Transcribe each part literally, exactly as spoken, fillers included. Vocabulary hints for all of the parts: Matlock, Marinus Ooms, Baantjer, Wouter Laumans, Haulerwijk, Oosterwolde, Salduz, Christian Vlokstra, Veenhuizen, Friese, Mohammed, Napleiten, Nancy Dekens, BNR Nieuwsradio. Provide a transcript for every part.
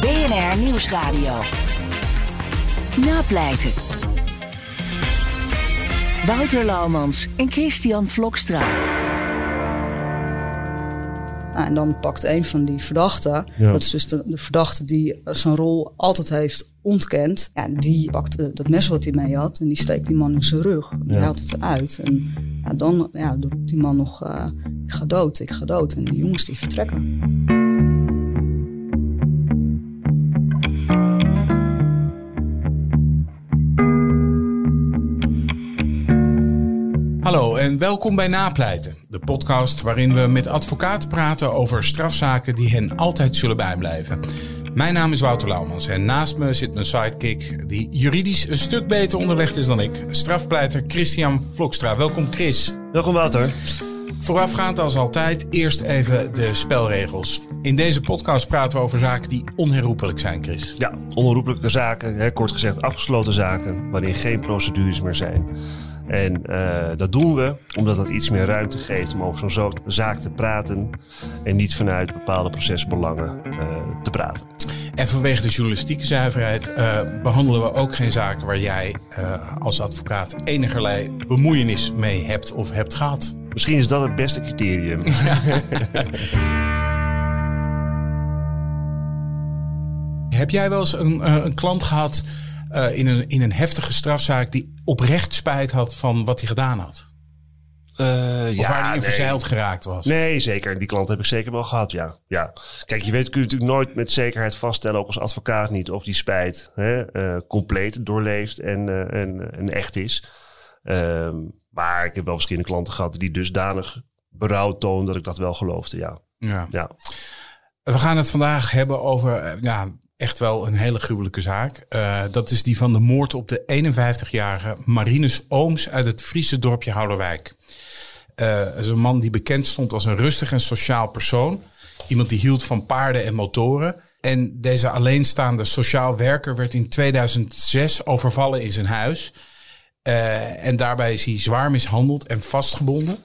B N R Nieuwsradio. Napleiten. Wouter Laumans en Christian Vlokstra. Nou, en dan pakt een van die verdachten, ja. dat is dus de, de verdachte die zijn rol altijd heeft ontkend. Ja, die pakt uh, dat mes wat hij mee had en die steekt die man in zijn rug. Ja. Die haalt het eruit. En ja, dan ja, roept die man nog, uh, ik ga dood, ik ga dood. En die jongens die vertrekken. Hallo en welkom bij Napleiten, de podcast waarin we met advocaten praten over strafzaken die hen altijd zullen bijblijven. Mijn naam is Wouter Laumans en naast me zit mijn sidekick die juridisch een stuk beter onderlegd is dan ik, strafpleiter Christian Vlokstra. Welkom Chris. Welkom Wouter. Voorafgaand als altijd, eerst even de spelregels. In deze podcast praten we over zaken die onherroepelijk zijn, Chris. Ja, onherroepelijke zaken, hè, kort gezegd afgesloten zaken, waarin geen procedures meer zijn. En uh, dat doen we omdat dat iets meer ruimte geeft om over zo'n zaak te praten en niet vanuit bepaalde procesbelangen uh, te praten. En vanwege de journalistieke zuiverheid uh, behandelen we ook geen zaken waar jij uh, als advocaat enigerlei bemoeienis mee hebt of hebt gehad. Misschien is dat het beste criterium. Ja. Heb jij wel eens een, uh, een klant gehad Uh, in, een, in een heftige strafzaak die oprecht spijt had van wat hij gedaan had? Uh, of ja, waar hij in nee. verzeild geraakt was? Nee, zeker. Die klant heb ik zeker wel gehad, ja. ja. Kijk, je weet, kun je natuurlijk nooit met zekerheid vaststellen, ook als advocaat niet, of die spijt hè, uh, compleet doorleeft en, uh, en, en echt is. Um, maar ik heb wel verschillende klanten gehad die dusdanig berouw toonden dat ik dat wel geloofde, ja. ja. ja. We gaan het vandaag hebben over Uh, ja, echt wel een hele gruwelijke zaak. Uh, dat is die van de moord op de eenenvijftigjarige Marinus Ooms uit het Friese dorpje Haulerwijk. Uh, dat is een man die bekend stond als een rustig en sociaal persoon. Iemand die hield van paarden en motoren. En deze alleenstaande sociaal werker werd in tweeduizend zes overvallen in zijn huis. Uh, en daarbij is hij zwaar mishandeld en vastgebonden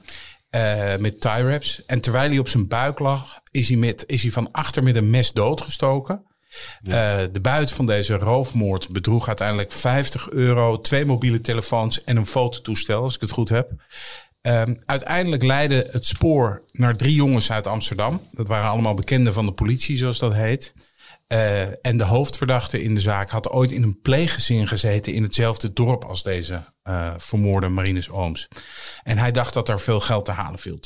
uh, met tie wraps. En terwijl hij op zijn buik lag, is hij, met, is hij van achter met een mes doodgestoken. Ja. Uh, de buit van deze roofmoord bedroeg uiteindelijk vijftig euro, twee mobiele telefoons en een fototoestel, als ik het goed heb. Uh, uiteindelijk leidde het spoor naar drie jongens uit Amsterdam. Dat waren allemaal bekenden van de politie, zoals dat heet. Uh, en de hoofdverdachte in de zaak had ooit in een pleeggezin gezeten in hetzelfde dorp als deze uh, vermoorde Marinus Ooms. En hij dacht dat er veel geld te halen viel.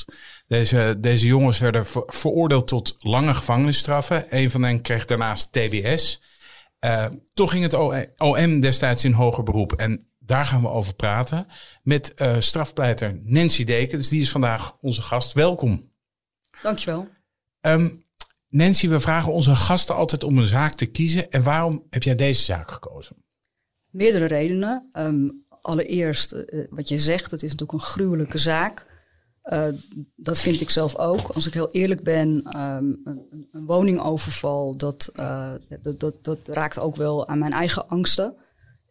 Deze, deze jongens werden ver, veroordeeld tot lange gevangenisstraffen. Een van hen kreeg daarnaast T B S. Uh, toch ging het O M destijds in hoger beroep. En daar gaan we over praten met uh, strafpleiter Nancy Dekens. Die is vandaag onze gast. Welkom. Dankjewel. Um, Nancy, we vragen onze gasten altijd om een zaak te kiezen. En waarom heb jij deze zaak gekozen? Meerdere redenen. Um, allereerst, uh, wat je zegt, het is natuurlijk een gruwelijke zaak. Uh, dat vind ik zelf ook. Als ik heel eerlijk ben, um, een, een woningoverval, dat, uh, dat, dat, dat raakt ook wel aan mijn eigen angsten.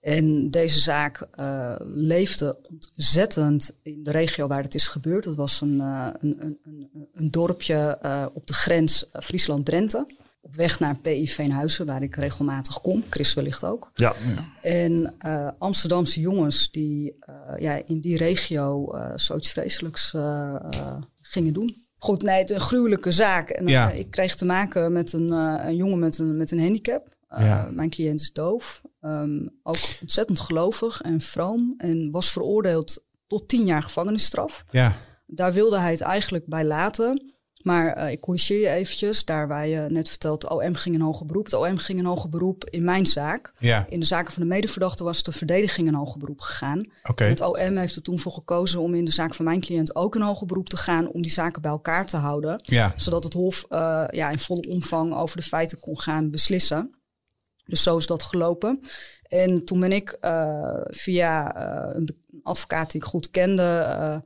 En deze zaak uh, leefde ontzettend in de regio waar het is gebeurd. Dat was een, uh, een, een, een dorpje uh, op de grens Friesland-Drenthe. Op weg naar P I Veenhuizen, waar ik regelmatig kom. Chris wellicht ook. Ja. ja. En uh, Amsterdamse jongens die uh, ja, in die regio uh, zoiets vreselijks uh, uh, gingen doen. Goed, nee, het is een gruwelijke zaak. En, ja. uh, ik kreeg te maken met een, uh, een jongen met een, met een handicap. Uh, ja. Mijn cliënt is doof. Um, ook ontzettend gelovig en vroom. En was veroordeeld tot tien jaar gevangenisstraf. Ja. Daar wilde hij het eigenlijk bij laten. Maar uh, ik corrigeer je eventjes. Daar waar je net vertelt, de O M ging in hoger beroep. Het O M ging in hoger beroep in mijn zaak. Ja. In de zaken van de medeverdachte was de verdediging in hoger beroep gegaan. Okay. Het O M heeft er toen voor gekozen om in de zaak van mijn cliënt ook in hoger beroep te gaan. Om die zaken bij elkaar te houden. Ja. Zodat het Hof uh, ja, in volle omvang over de feiten kon gaan beslissen. Dus zo is dat gelopen. En toen ben ik uh, via uh, een advocaat die ik goed kende. Uh,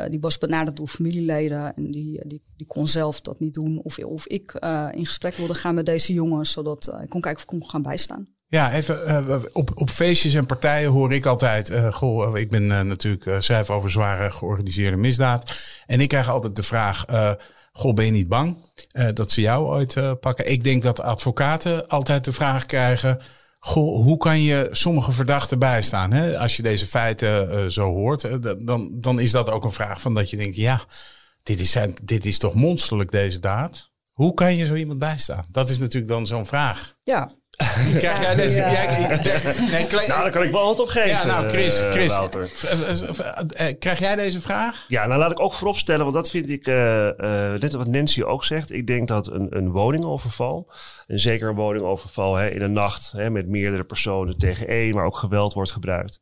Uh, die was benaderd door familieleden en die, die, die kon zelf dat niet doen. Of, of ik uh, in gesprek wilde gaan met deze jongens, zodat uh, ik kon kijken of ik kon gaan bijstaan. Ja, even uh, op, op feestjes en partijen hoor ik altijd... Uh, goh, ik ben uh, natuurlijk uh, schrijver over zware georganiseerde misdaad. En ik krijg altijd de vraag... Uh, goh, ben je niet bang uh, dat ze jou ooit uh, pakken? Ik denk dat advocaten altijd de vraag krijgen... Goh, hoe kan je sommige verdachten bijstaan? Hè? Als je deze feiten uh, zo hoort, uh, dan, dan is dat ook een vraag van dat je denkt... ja, dit is, zijn, dit is toch monsterlijk, deze daad? Hoe kan je zo iemand bijstaan? Dat is natuurlijk dan zo'n vraag. Ja. Krijg ja, jij deze... Ja. Ja, nee, klein, nou, daar kan ik wel wat op geven. Ja, nou, Chris, Chris uh, krijg jij deze vraag? Ja, nou laat ik ook vooropstellen, want dat vind ik... Uh, uh, net wat Nancy ook zegt. Ik denk dat een, een woningoverval... en zeker een woningoverval hè, in de nacht... Hè, met meerdere personen tegen één... maar ook geweld wordt gebruikt...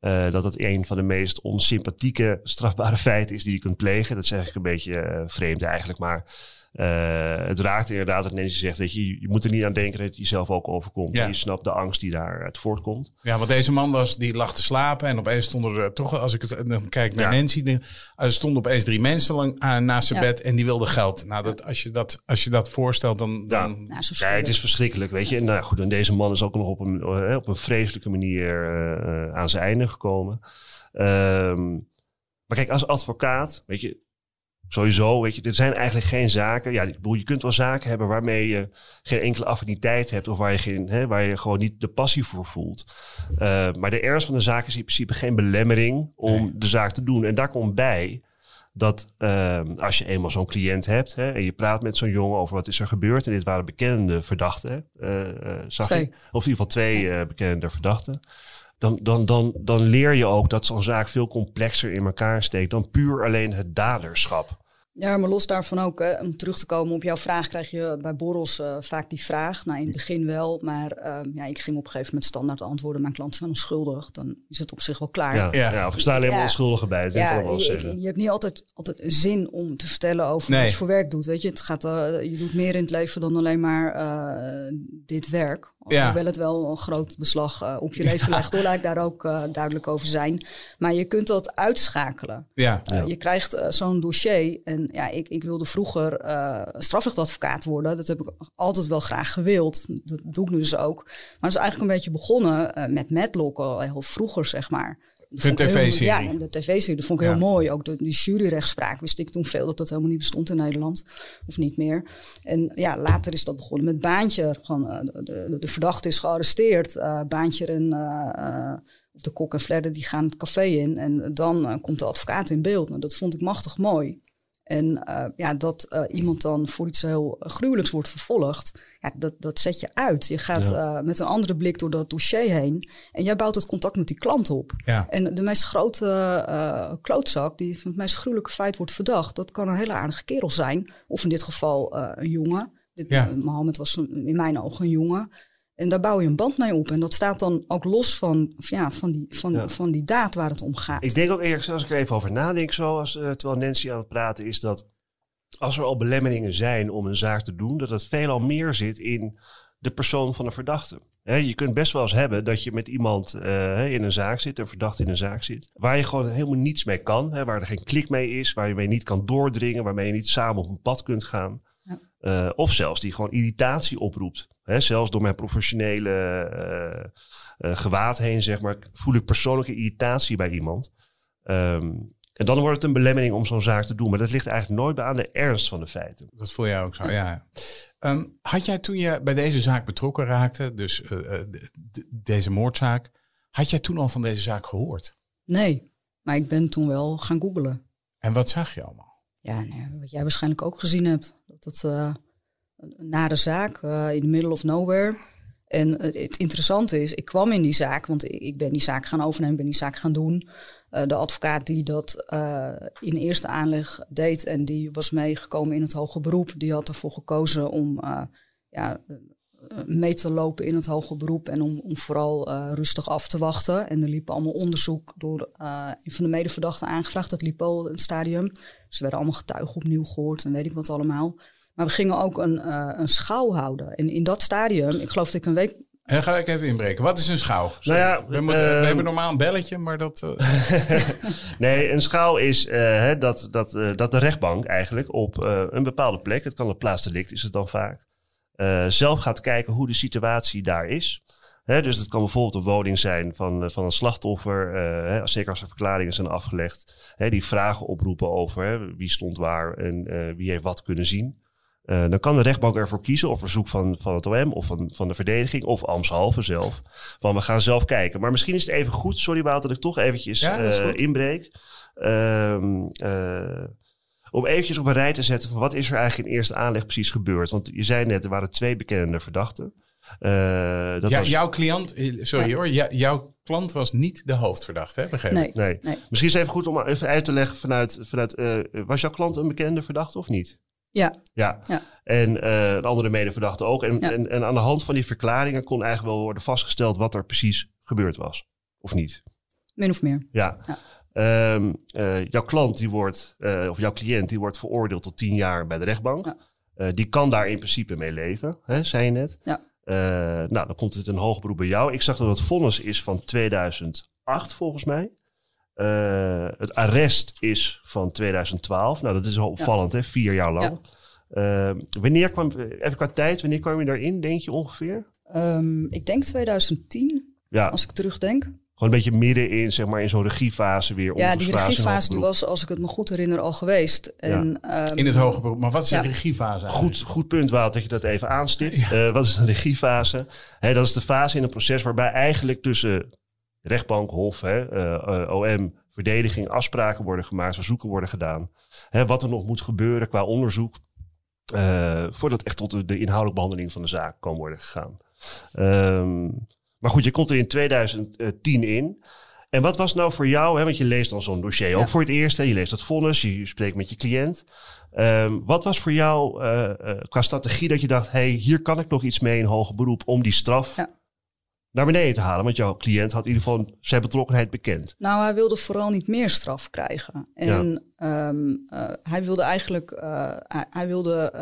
Uh, dat het een van de meest onsympathieke... strafbare feiten is die je kunt plegen. Dat zeg ik een beetje uh, vreemd eigenlijk, maar... Uh, het raakt inderdaad wat Nancy zegt. Weet je, je moet er niet aan denken dat het jezelf ook overkomt. Ja. Je snapt de angst die daaruit voortkomt. Ja, want deze man was, die lag te slapen. En opeens stonden er toch, als ik het, dan kijk naar ja. Nancy. De, er stonden opeens drie mensen lang, uh, naast zijn ja. bed. En die wilden geld. Nou, dat, als, je dat, als je dat voorstelt, dan... dan... Ja, nou, ja, het is verschrikkelijk, weet je. En, nou, goed, en deze man is ook nog op een, op een vreselijke manier uh, aan zijn einde gekomen. Um, maar kijk, als advocaat, weet je... Sowieso, weet je, dit zijn eigenlijk geen zaken. Ja, ik bedoel, je kunt wel zaken hebben waarmee je geen enkele affiniteit hebt... of waar je, geen, hè, waar je gewoon niet de passie voor voelt. Uh, maar de ernst van de zaak is in principe geen belemmering om nee. de zaak te doen. En daar komt bij dat uh, als je eenmaal zo'n cliënt hebt... Hè, en je praat met zo'n jongen over wat is er gebeurd... en dit waren bekende verdachten, uh, uh, zag twee. Ik, of in ieder geval twee uh, bekende verdachten... Dan, dan, dan, dan leer je ook dat zo'n zaak veel complexer in elkaar steekt... dan puur alleen het daderschap. Ja, maar los daarvan ook, hè, om terug te komen op jouw vraag... krijg je bij borrels uh, vaak die vraag. Nou, in het begin wel, maar uh, ja, ik ging op een gegeven moment standaard antwoorden... mijn klanten zijn onschuldig, dan is het op zich wel klaar. Ja, ja, ja of ik sta alleen maar ja, onschuldigen bij, dat ja, wel je, je, je hebt niet altijd, altijd zin om te vertellen over nee. wat je voor werk doet. Weet je, het gaat, uh, je doet meer in het leven dan alleen maar uh, dit werk... Ja. Hoewel het wel een groot beslag uh, op je leven ja. legt. Hoor, laat ik daar ook uh, duidelijk over zijn. Maar je kunt dat uitschakelen. Ja, uh, ja. Je krijgt uh, zo'n dossier. En ja, ik, ik wilde vroeger uh, strafrechtadvocaat worden. Dat heb ik altijd wel graag gewild. Dat doe ik nu dus ook. Maar dat is eigenlijk een beetje begonnen uh, met Matlock al heel vroeger, zeg maar. De tv-serie. Ja, en de tv-serie, dat vond ik ja. heel mooi. Ook de, die juryrechtspraak wist ik toen veel dat dat helemaal niet bestond in Nederland. Of niet meer. En ja, later is dat begonnen met Baantjer. Gewoon, uh, de, de, de verdachte is gearresteerd. Uh, Baantjer en uh, uh, de kok en Fledder die gaan het café in. En dan uh, komt de advocaat in beeld. Nou, dat vond ik machtig mooi. En uh, ja, dat uh, iemand dan voor iets heel gruwelijks wordt vervolgd... Ja, dat, dat zet je uit. Je gaat ja. uh, met een andere blik door dat dossier heen... en jij bouwt het contact met die klant op. Ja. En de meest grote uh, klootzak... die van het meest gruwelijke feit wordt verdacht... dat kan een hele aardige kerel zijn. Of in dit geval uh, een jongen. Dit, ja. uh, Mohammed was een, in mijn ogen een jongen. En daar bouw je een band mee op. En dat staat dan ook los van, ja, van, die, van, ja. van die daad waar het om gaat. Ik denk ook eerlijk, als ik er even over nadenk... Zo, als, uh, terwijl Nancy aan het praten is dat... als er al belemmeringen zijn om een zaak te doen... dat het veelal meer zit in de persoon van de verdachte. He, je kunt best wel eens hebben dat je met iemand uh, in een zaak zit... een verdachte in een zaak zit... waar je gewoon helemaal niets mee kan. He, waar er geen klik mee is, waar je mee niet kan doordringen... waarmee je niet samen op een pad kunt gaan. Ja. Uh, of zelfs die gewoon irritatie oproept. He, zelfs door mijn professionele uh, uh, gewaad heen, zeg maar... voel ik persoonlijke irritatie bij iemand... Um, En dan wordt het een belemmering om zo'n zaak te doen. Maar dat ligt eigenlijk nooit bij aan de ernst van de feiten. Dat voel jij ook zo, ja. Um, had jij toen je bij deze zaak betrokken raakte, dus uh, de, de, deze moordzaak... had jij toen al van deze zaak gehoord? Nee, maar ik ben toen wel gaan googlen. En wat zag je allemaal? Ja, nee, wat jij waarschijnlijk ook gezien hebt. Dat, dat uh, een nare zaak, uh, in the middle of nowhere... En het interessante is, ik kwam in die zaak, want ik ben die zaak gaan overnemen, ben die zaak gaan doen. Uh, de advocaat die dat uh, in eerste aanleg deed en die was meegekomen in het hoger beroep, die had ervoor gekozen om uh, ja, mee te lopen in het hoger beroep en om, om vooral uh, rustig af te wachten. En er liep allemaal onderzoek door uh, een van de medeverdachten aangevraagd, dat liep al in het stadium. Ze werden allemaal getuigen opnieuw gehoord en weet ik wat allemaal. Maar we gingen ook een, uh, een schouw houden. En in dat stadium, ik geloof dat ik een week... En ga ik even inbreken. Wat is een schouw? Nou ja, we, uh, moeten, we hebben normaal een belletje, maar dat... Uh... nee, een schouw is uh, dat, dat, uh, dat de rechtbank eigenlijk op uh, een bepaalde plek... het kan een plaatsdelict, is het dan vaak... Uh, zelf gaat kijken hoe de situatie daar is. Hè, dus dat kan bijvoorbeeld een woning zijn van, uh, van een slachtoffer. Uh, zeker als er verklaringen zijn afgelegd. Hè, die vragen oproepen over hè, wie stond waar en uh, wie heeft wat kunnen zien. Uh, dan kan de rechtbank ervoor kiezen op verzoek van, van het O M of van, van de verdediging of ambtshalve zelf. Van we gaan zelf kijken. Maar misschien is het even goed, sorry Wouter, dat ik toch eventjes ja, uh, inbreek. Um, uh, om eventjes op een rij te zetten van wat is er eigenlijk in eerste aanleg precies gebeurd. Want je zei net, er waren twee bekende verdachten. Uh, dat ja, was... Jouw cliënt, sorry ja. hoor, jouw klant was niet de hoofdverdachte, hè? Begrepen? Nee, nee. nee. Misschien is het even goed om even uit te leggen vanuit, vanuit uh, was jouw klant een bekende verdachte of niet? Ja. ja. ja. En uh, een andere medeverdachte ook. En, ja. en, en aan de hand van die verklaringen kon eigenlijk wel worden vastgesteld wat er precies gebeurd was. Of niet? Min of meer. Ja. ja. Um, uh, jouw klant, die wordt, uh, of jouw cliënt, die wordt veroordeeld tot tien jaar bij de rechtbank. Ja. Uh, die kan daar in principe mee leven, hè, zei je net. Ja. Uh, nou, dan komt het een hoog beroep bij jou. Ik zag dat het vonnis is van tweeduizend acht volgens mij. Uh, het arrest is van tweeduizend twaalf. Nou, dat is al opvallend, ja. hè? Vier jaar lang. Ja. Uh, wanneer kwam, even qua tijd, wanneer kwam je daarin, denk je ongeveer? Um, ik denk tweeduizend tien, ja. als ik terugdenk. Gewoon een beetje midden in, zeg maar, in zo'n regiefase weer. Ja, die regiefase die was, als ik het me goed herinner, al geweest. En, ja. um, in het hoger beroep. Maar wat is ja. een regiefase eigenlijk? Goed, goed punt, Wout, dat je dat even aanstipt. Ja. Uh, wat is een regiefase? Hey, dat is de fase in een proces waarbij eigenlijk tussen... rechtbank, hof, hè, uh, O M, verdediging, afspraken worden gemaakt, verzoeken worden gedaan. Hè, wat er nog moet gebeuren qua onderzoek, uh, voordat echt tot de, de inhoudelijke behandeling van de zaak kan worden gegaan. Um, maar goed, je komt er in tweeduizend tien in. En wat was nou voor jou, hè, want je leest dan zo'n dossier, ja. ook voor het eerst, hè, je leest dat vonnis, je, je spreekt met je cliënt. Um, wat was voor jou uh, uh, qua strategie dat je dacht, hey, hier kan ik nog iets mee in hoger beroep om die straf... Ja. naar beneden te halen, want jouw cliënt had in ieder geval zijn betrokkenheid bekend. Nou, hij wilde vooral niet meer straf krijgen. En ja. um, uh, hij wilde eigenlijk uh, hij, hij wilde,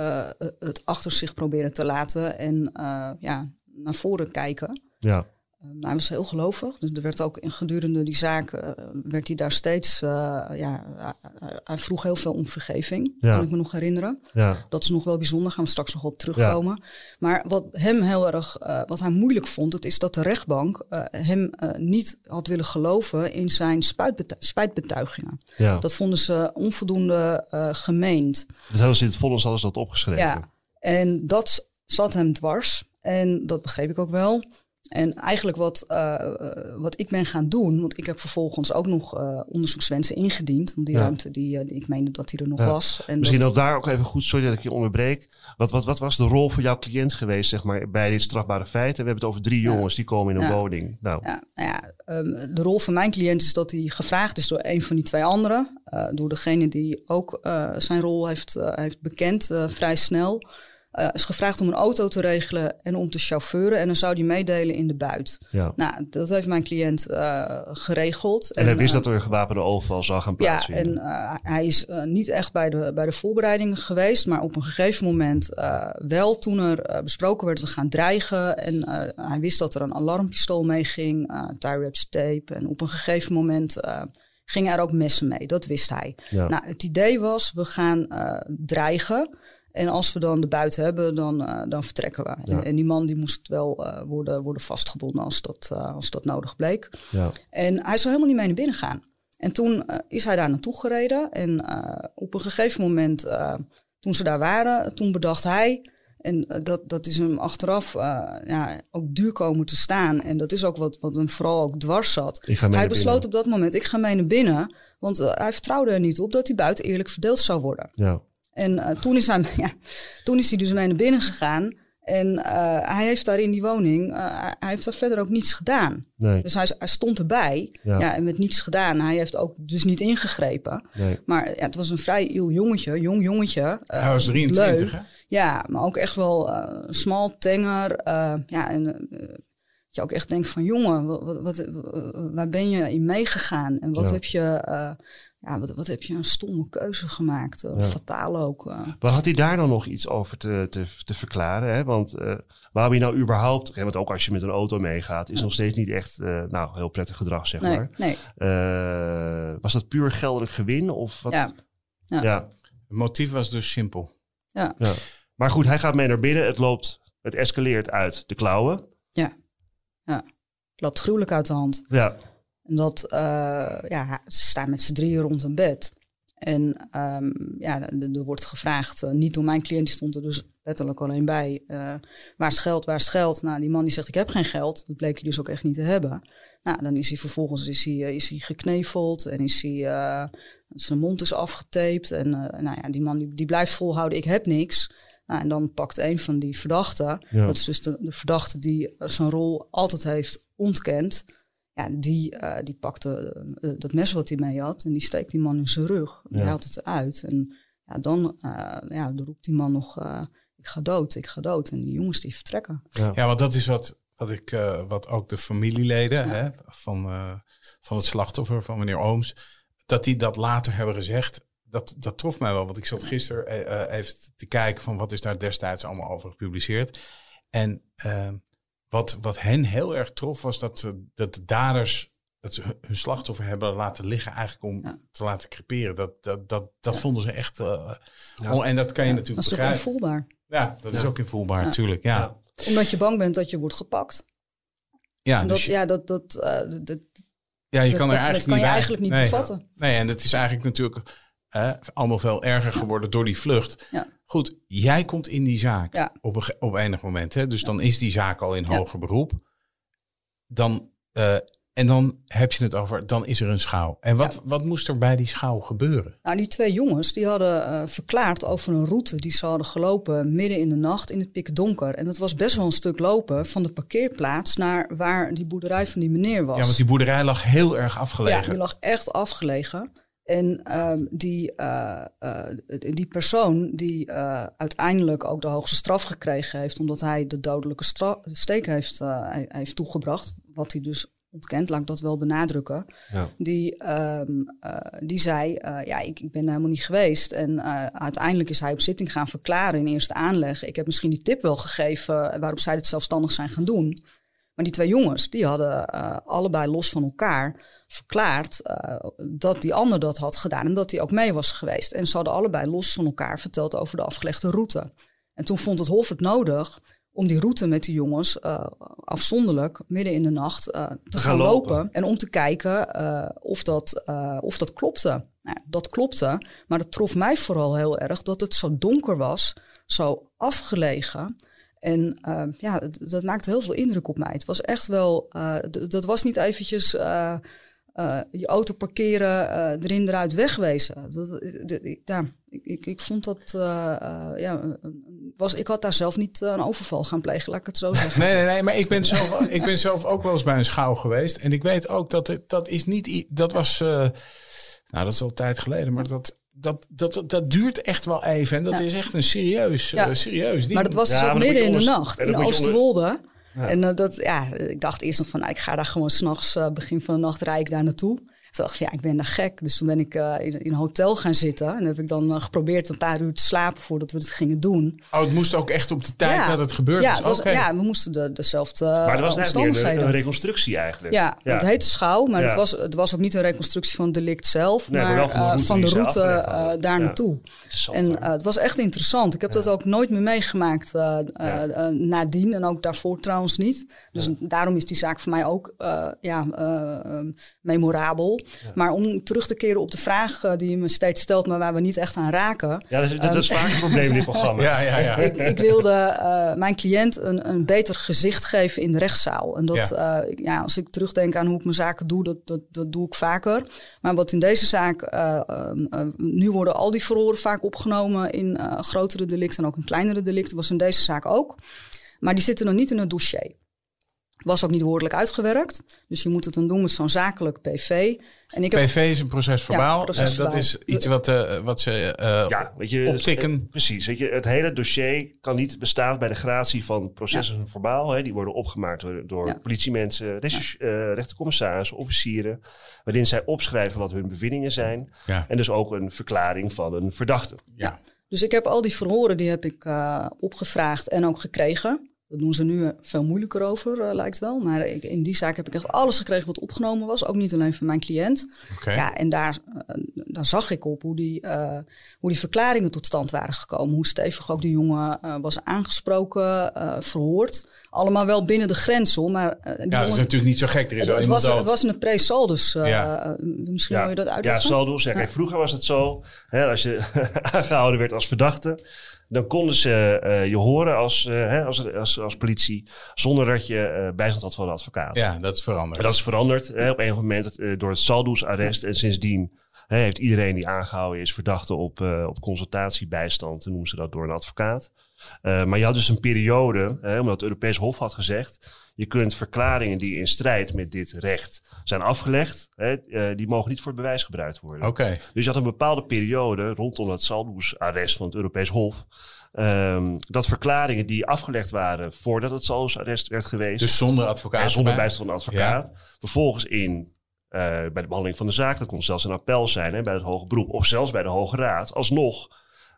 uh, het achter zich proberen te laten en uh, ja, naar voren kijken. Ja. Um, hij was heel gelovig, dus er werd ook in gedurende die zaak uh, werd hij daar steeds. Uh, ja, hij, hij vroeg heel veel om vergeving, ja. kan ik me nog herinneren. Ja. Dat is nog wel bijzonder, gaan we straks nog op terugkomen. Ja. Maar wat hem heel erg, uh, wat hij moeilijk vond, het is dat de rechtbank uh, hem uh, niet had willen geloven in zijn spuitbetu- spijtbetuigingen. Ja. Dat vonden ze onvoldoende uh, gemeend. Dus hadden ze in het vonnis alles dat opgeschreven. Ja. En dat zat hem dwars, en dat begreep ik ook wel. En eigenlijk wat, uh, wat ik ben gaan doen... want ik heb vervolgens ook nog uh, onderzoekswensen ingediend... want die ja. ruimte, die, uh, ik meende dat die er nog ja. was. En misschien dat... ook daar ook even goed, sorry dat ik je onderbreek... Wat, wat, wat was de rol voor jouw cliënt geweest zeg maar, bij dit strafbare feit? We hebben het over drie jongens ja. die komen in een ja. woning. Nou. Ja, nou ja, um, de rol van mijn cliënt is dat hij gevraagd is door een van die twee anderen... Uh, door degene die ook uh, zijn rol heeft, uh, heeft bekend uh, vrij snel... Uh, is gevraagd om een auto te regelen en om te chauffeuren. En dan zou die meedelen in de buit. Ja. Nou, dat heeft mijn cliënt uh, geregeld. En, en hij wist uh, dat er een gewapende overval zou gaan plaatsvinden. Ja, en uh, hij is uh, niet echt bij de, bij de voorbereidingen geweest. Maar op een gegeven moment uh, wel toen er uh, besproken werd... we gaan dreigen. En uh, hij wist dat er een alarmpistool mee ging. Uh, tie-wraps tape. En op een gegeven moment... Uh, gingen er ook messen mee, dat wist hij. Ja. Nou, het idee was, we gaan uh, dreigen... en als we dan de buit hebben, dan, uh, dan vertrekken we. Ja. En, en die man die moest wel uh, worden, worden vastgebonden als dat, uh, als dat nodig bleek. Ja. En hij zou helemaal niet mee naar binnen gaan. En toen uh, is hij daar naartoe gereden. En uh, op een gegeven moment, uh, toen ze daar waren, toen bedacht hij... en uh, dat, dat is hem achteraf uh, ja, ook duur komen te staan. En dat is ook wat, wat hem vooral ook dwars zat. Hij besloot op dat moment, ik ga mee naar binnen. Want uh, hij vertrouwde er niet op dat die buit eerlijk verdeeld zou worden. Ja. En uh, toen, is hij, ja, toen is hij dus mee naar binnen gegaan. En uh, hij heeft daar in die woning, uh, hij heeft daar verder ook niets gedaan. Nee. Dus hij, hij stond erbij ja. Ja, en met niets gedaan. Hij heeft ook dus niet ingegrepen. Nee. Maar ja, het was een vrij iel jongetje, jong jongetje. Uh, hij was drieëntwintig, hè? Ja, maar ook echt wel uh, smal, tenger. Uh, ja, en uh, je ook echt denkt van jongen, wat, wat, wat, waar ben je in meegegaan? En wat ja. heb je... Uh, Ja, wat, wat heb je een stomme keuze gemaakt. Uh, ja. Fataal ook. Uh. Maar had hij daar dan nog iets over te, te, te verklaren? Hè? Want uh, waarom je nou überhaupt... Want ook als je met een auto meegaat... is ja. nog steeds niet echt uh, nou, heel prettig gedrag, zeg nee, maar. Nee. Uh, was dat puur geldig gewin? Of wat? Ja. Ja. Ja. Het motief was dus simpel. Ja. Ja. Maar goed, hij gaat mee naar binnen. Het loopt, het escaleert uit de klauwen. Ja. Ja. Het loopt gruwelijk uit de hand. Ja. En dat, uh, ja, ze staan met z'n drieën rond een bed. En um, ja, er wordt gevraagd, uh, niet door mijn cliënt, die stond er dus letterlijk alleen bij. Uh, waar is geld, waar is geld? Nou, die man die zegt, ik heb geen geld. Dat bleek hij dus ook echt niet te hebben. Nou, dan is hij vervolgens is hij, uh, is hij gekneveld en is hij, uh, zijn mond is afgetaped. En uh, nou ja, die man die, die blijft volhouden, ik heb niks. Nou, en dan pakt een van die verdachten, ja. dat is dus de, de verdachte die zijn rol altijd heeft ontkend... Ja, die, uh, die pakte uh, dat mes wat hij mee had en die steekt die man in zijn rug. Die ja. haalt het eruit. En ja, dan, uh, ja, dan roept die man nog, uh, ik ga dood, ik ga dood. En die jongens die vertrekken. Ja, ja want dat is wat, wat, ik, uh, wat ook de familieleden ja. hè, van, uh, van het slachtoffer, van meneer Ooms, dat die dat later hebben gezegd. Dat, dat trof mij wel, want ik zat gisteren uh, even te kijken van wat is daar destijds allemaal over gepubliceerd. En... Uh, Wat, wat hen heel erg trof was dat, dat de daders dat ze hun slachtoffer hebben laten liggen eigenlijk om ja. te laten creperen. Dat, dat, dat, dat ja. vonden ze echt... Uh, ja. on, en dat kan je ja. natuurlijk begrijpen. Dat is ook invoelbaar. Ja, dat ja. is ook invoelbaar natuurlijk. Ja. Ja. Ja. Omdat je bang bent dat je wordt gepakt. Ja, en dat, dus je, ja, dat, dat, uh, dat, ja je dat, kan, er eigenlijk dat kan je bij, eigenlijk niet nee, bevatten. Nee, en dat is eigenlijk natuurlijk... Uh, allemaal veel erger geworden ja. door die vlucht. Ja. Goed, jij komt in die zaak ja. op, een, op enig moment. Hè? Dus ja. dan is die zaak al in ja. hoger beroep. Dan, uh, en dan heb je het over, dan is er een schouw. En wat, ja. wat moest er bij die schouw gebeuren? Nou, die twee jongens die hadden uh, verklaard over een route die ze hadden gelopen midden in de nacht in het pikdonker. En dat was best wel een stuk lopen van de parkeerplaats naar waar die boerderij van die meneer was. Ja, want die boerderij lag heel erg afgelegen. Ja, die lag echt afgelegen. En uh, die, uh, uh, die persoon die uh, uiteindelijk ook de hoogste straf gekregen heeft... omdat hij de dodelijke stra- steek heeft, uh, hij, hij heeft toegebracht... wat hij dus ontkent, laat ik dat wel benadrukken... Ja. Die, um, uh, die zei, uh, ja, ik, ik ben er helemaal niet geweest. En uh, uiteindelijk is hij op zitting gaan verklaren in eerste aanleg... ik heb misschien die tip wel gegeven waarop zij het zelfstandig zijn gaan doen... Maar die twee jongens, die hadden uh, allebei los van elkaar verklaard uh, dat die ander dat had gedaan en dat hij ook mee was geweest. En ze hadden allebei los van elkaar verteld over de afgelegde route. En toen vond het Hof het nodig om die route met die jongens uh, afzonderlijk midden in de nacht uh, te, te gaan, gaan lopen. lopen. En om te kijken uh, of, dat, uh, of dat klopte. Nou, dat klopte, maar het trof mij vooral heel erg dat het zo donker was, zo afgelegen... En uh, ja, d- dat maakte heel veel indruk op mij. Het was echt wel, uh, d- dat was niet eventjes uh, uh, je auto parkeren, uh, erin eruit wegwezen. Dat, d- d- ja, ik, ik vond dat, uh, uh, ja, was, ik had daar zelf niet uh, een overval gaan plegen, laat ik het zo zeggen. Nee, nee, nee, maar ik ben zelf, ik ben zelf ook wel eens bij een schouw geweest. En ik weet ook dat het, dat is niet, i- dat was, uh, nou dat is al een tijd geleden, maar dat... Dat, dat, dat duurt echt wel even. En dat ja. is echt een serieus, ja. uh, serieus ding. Maar dat was ja, zo midden in de nacht. In Oosterwolde. Ja. En uh, dat, ja, ik dacht eerst nog van... Nou, ik ga daar gewoon s'nachts, uh, begin van de nacht, rij ik daar naartoe. Toen dacht ik, ja, ik ben daar gek. Dus toen ben ik uh, in, in een hotel gaan zitten. En heb ik dan uh, geprobeerd een paar uur te slapen... voordat we het gingen doen. Oh, het moest ook echt op de tijd ja. dat het gebeurd ja, was? was okay. Ja, we moesten de, dezelfde omstandigheden. Maar dat was eigenlijk een reconstructie eigenlijk. Ja, ja. Het heette schouw, maar ja. het, was, het was ook niet een reconstructie van het delict zelf... Nee, maar, maar van de route, uh, van de route uh, daar ja. naartoe. En uh, het was echt interessant. Ik heb ja. dat ook nooit meer meegemaakt uh, uh, ja. uh, nadien. En ook daarvoor trouwens niet. Dus ja. daarom is die zaak voor mij ook uh, ja, uh, memorabel. Ja. Maar om terug te keren op de vraag uh, die je me steeds stelt... maar waar we niet echt aan raken... Ja, dat is, dat is um, vaak een probleem in dit programma. Ja, ja, ja. Ik, ik wilde uh, mijn cliënt een, een beter gezicht geven in de rechtszaal. En dat, ja. Uh, ja, als ik terugdenk aan hoe ik mijn zaken doe, dat, dat, dat doe ik vaker. Maar wat in deze zaak... Uh, uh, nu worden al die verhoren vaak opgenomen in uh, grotere delicten... en ook in kleinere delicten, was in deze zaak ook... Maar die zitten nog niet in het dossier. Was ook niet woordelijk uitgewerkt. Dus je moet het dan doen met zo'n zakelijk P V. En ik heb... P V is een procesverbaal. Ja, proces dat is iets wat, uh, wat ze uh, ja, weet je, optikken. Het, precies. Weet je, het hele dossier kan niet bestaan bij de gratie van processen ja. verbaal. Hè, die worden opgemaakt door, door ja. politiemensen, recherche, ja. uh, rechtercommissarissen, officieren. Waarin zij opschrijven wat hun bevindingen zijn. Ja. En dus ook een verklaring van een verdachte. Ja. Ja. Dus ik heb al die verhoren die heb ik uh, opgevraagd en ook gekregen. Dat doen ze nu veel moeilijker over, uh, lijkt wel. Maar ik, in die zaak heb ik echt alles gekregen wat opgenomen was. Ook niet alleen van mijn cliënt. Okay. Ja, en daar, uh, daar zag ik op hoe die, uh, hoe die verklaringen tot stand waren gekomen. Hoe stevig ook de jongen uh, was aangesproken, uh, verhoord. Allemaal wel binnen de grens, hoor. Maar, uh, ja, jongen, dat is natuurlijk niet zo gek. Er is het, het, was, het was in het pre-Salduz. Uh, ja. uh, misschien ja. wil je dat uitleggen? Ja, Salduz. Ja, kijk, vroeger was het zo. Hè, als je aangehouden werd als verdachte... Dan konden ze uh, je horen als, uh, hè, als, als, als politie zonder dat je uh, bijstand had van de advocaat. Ja, dat is veranderd. En dat is veranderd hè, op een moment het, uh, door het Salduz-arrest. Ja. En sindsdien hè, heeft iedereen die aangehouden is verdachte op, uh, op consultatiebijstand. En noemen ze dat door een advocaat. Uh, maar je had dus een periode, hè, omdat het Europees Hof had gezegd... je kunt verklaringen die in strijd met dit recht zijn afgelegd... Hè, uh, die mogen niet voor het bewijs gebruikt worden. Okay. Dus je had een bepaalde periode rondom het Salduz-arrest van het Europees Hof... Um, dat verklaringen die afgelegd waren voordat het Salduz-arrest werd geweest... Dus zonder advocaat. En zonder bijstand van een advocaat. Ja. Vervolgens in... Uh, bij de behandeling van de zaak, dat kon zelfs een appel zijn... Hè, bij het hoge beroep of zelfs bij de Hoge Raad... alsnog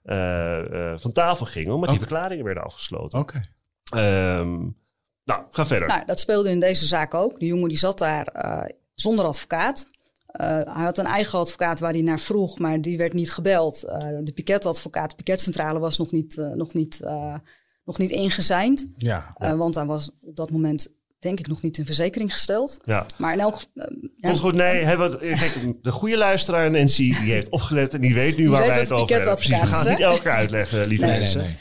uh, uh, van tafel gingen... omdat okay. die verklaringen werden afgesloten. Oké. Okay. Um, nou, ga verder. Nou, dat speelde in deze zaak ook. Die jongen die zat daar uh, zonder advocaat. Uh, hij had een eigen advocaat waar hij naar vroeg... maar die werd niet gebeld. Uh, de piketadvocaat, de piketcentrale was nog niet, uh, nog niet, uh, nog niet ingezijnd. Ja, uh, want hij was op dat moment... denk ik nog niet in verzekering gesteld. Ja. Maar in elk geval... Uh, ja. Komt goed, nee. Hè, want, kijk, de goede luisteraar Nancy, die heeft opgelet... en die weet nu die waar weet wij het over hebben. Precies, we gaan het niet elke keer uitleggen, lieve nee, mensen. Nee, nee.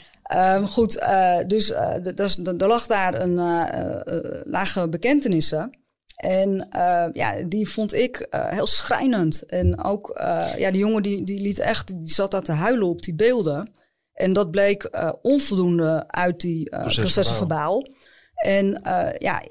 Um, goed, uh, dus uh, d- d- d- d- er lag daar een uh, uh, lage bekentenissen... En uh, ja, die vond ik uh, heel schrijnend. En ook uh, ja, die jongen die, die liet echt... die zat daar te huilen op die beelden. En dat bleek uh, onvoldoende uit die uh, procesverbaal... En uh, ja,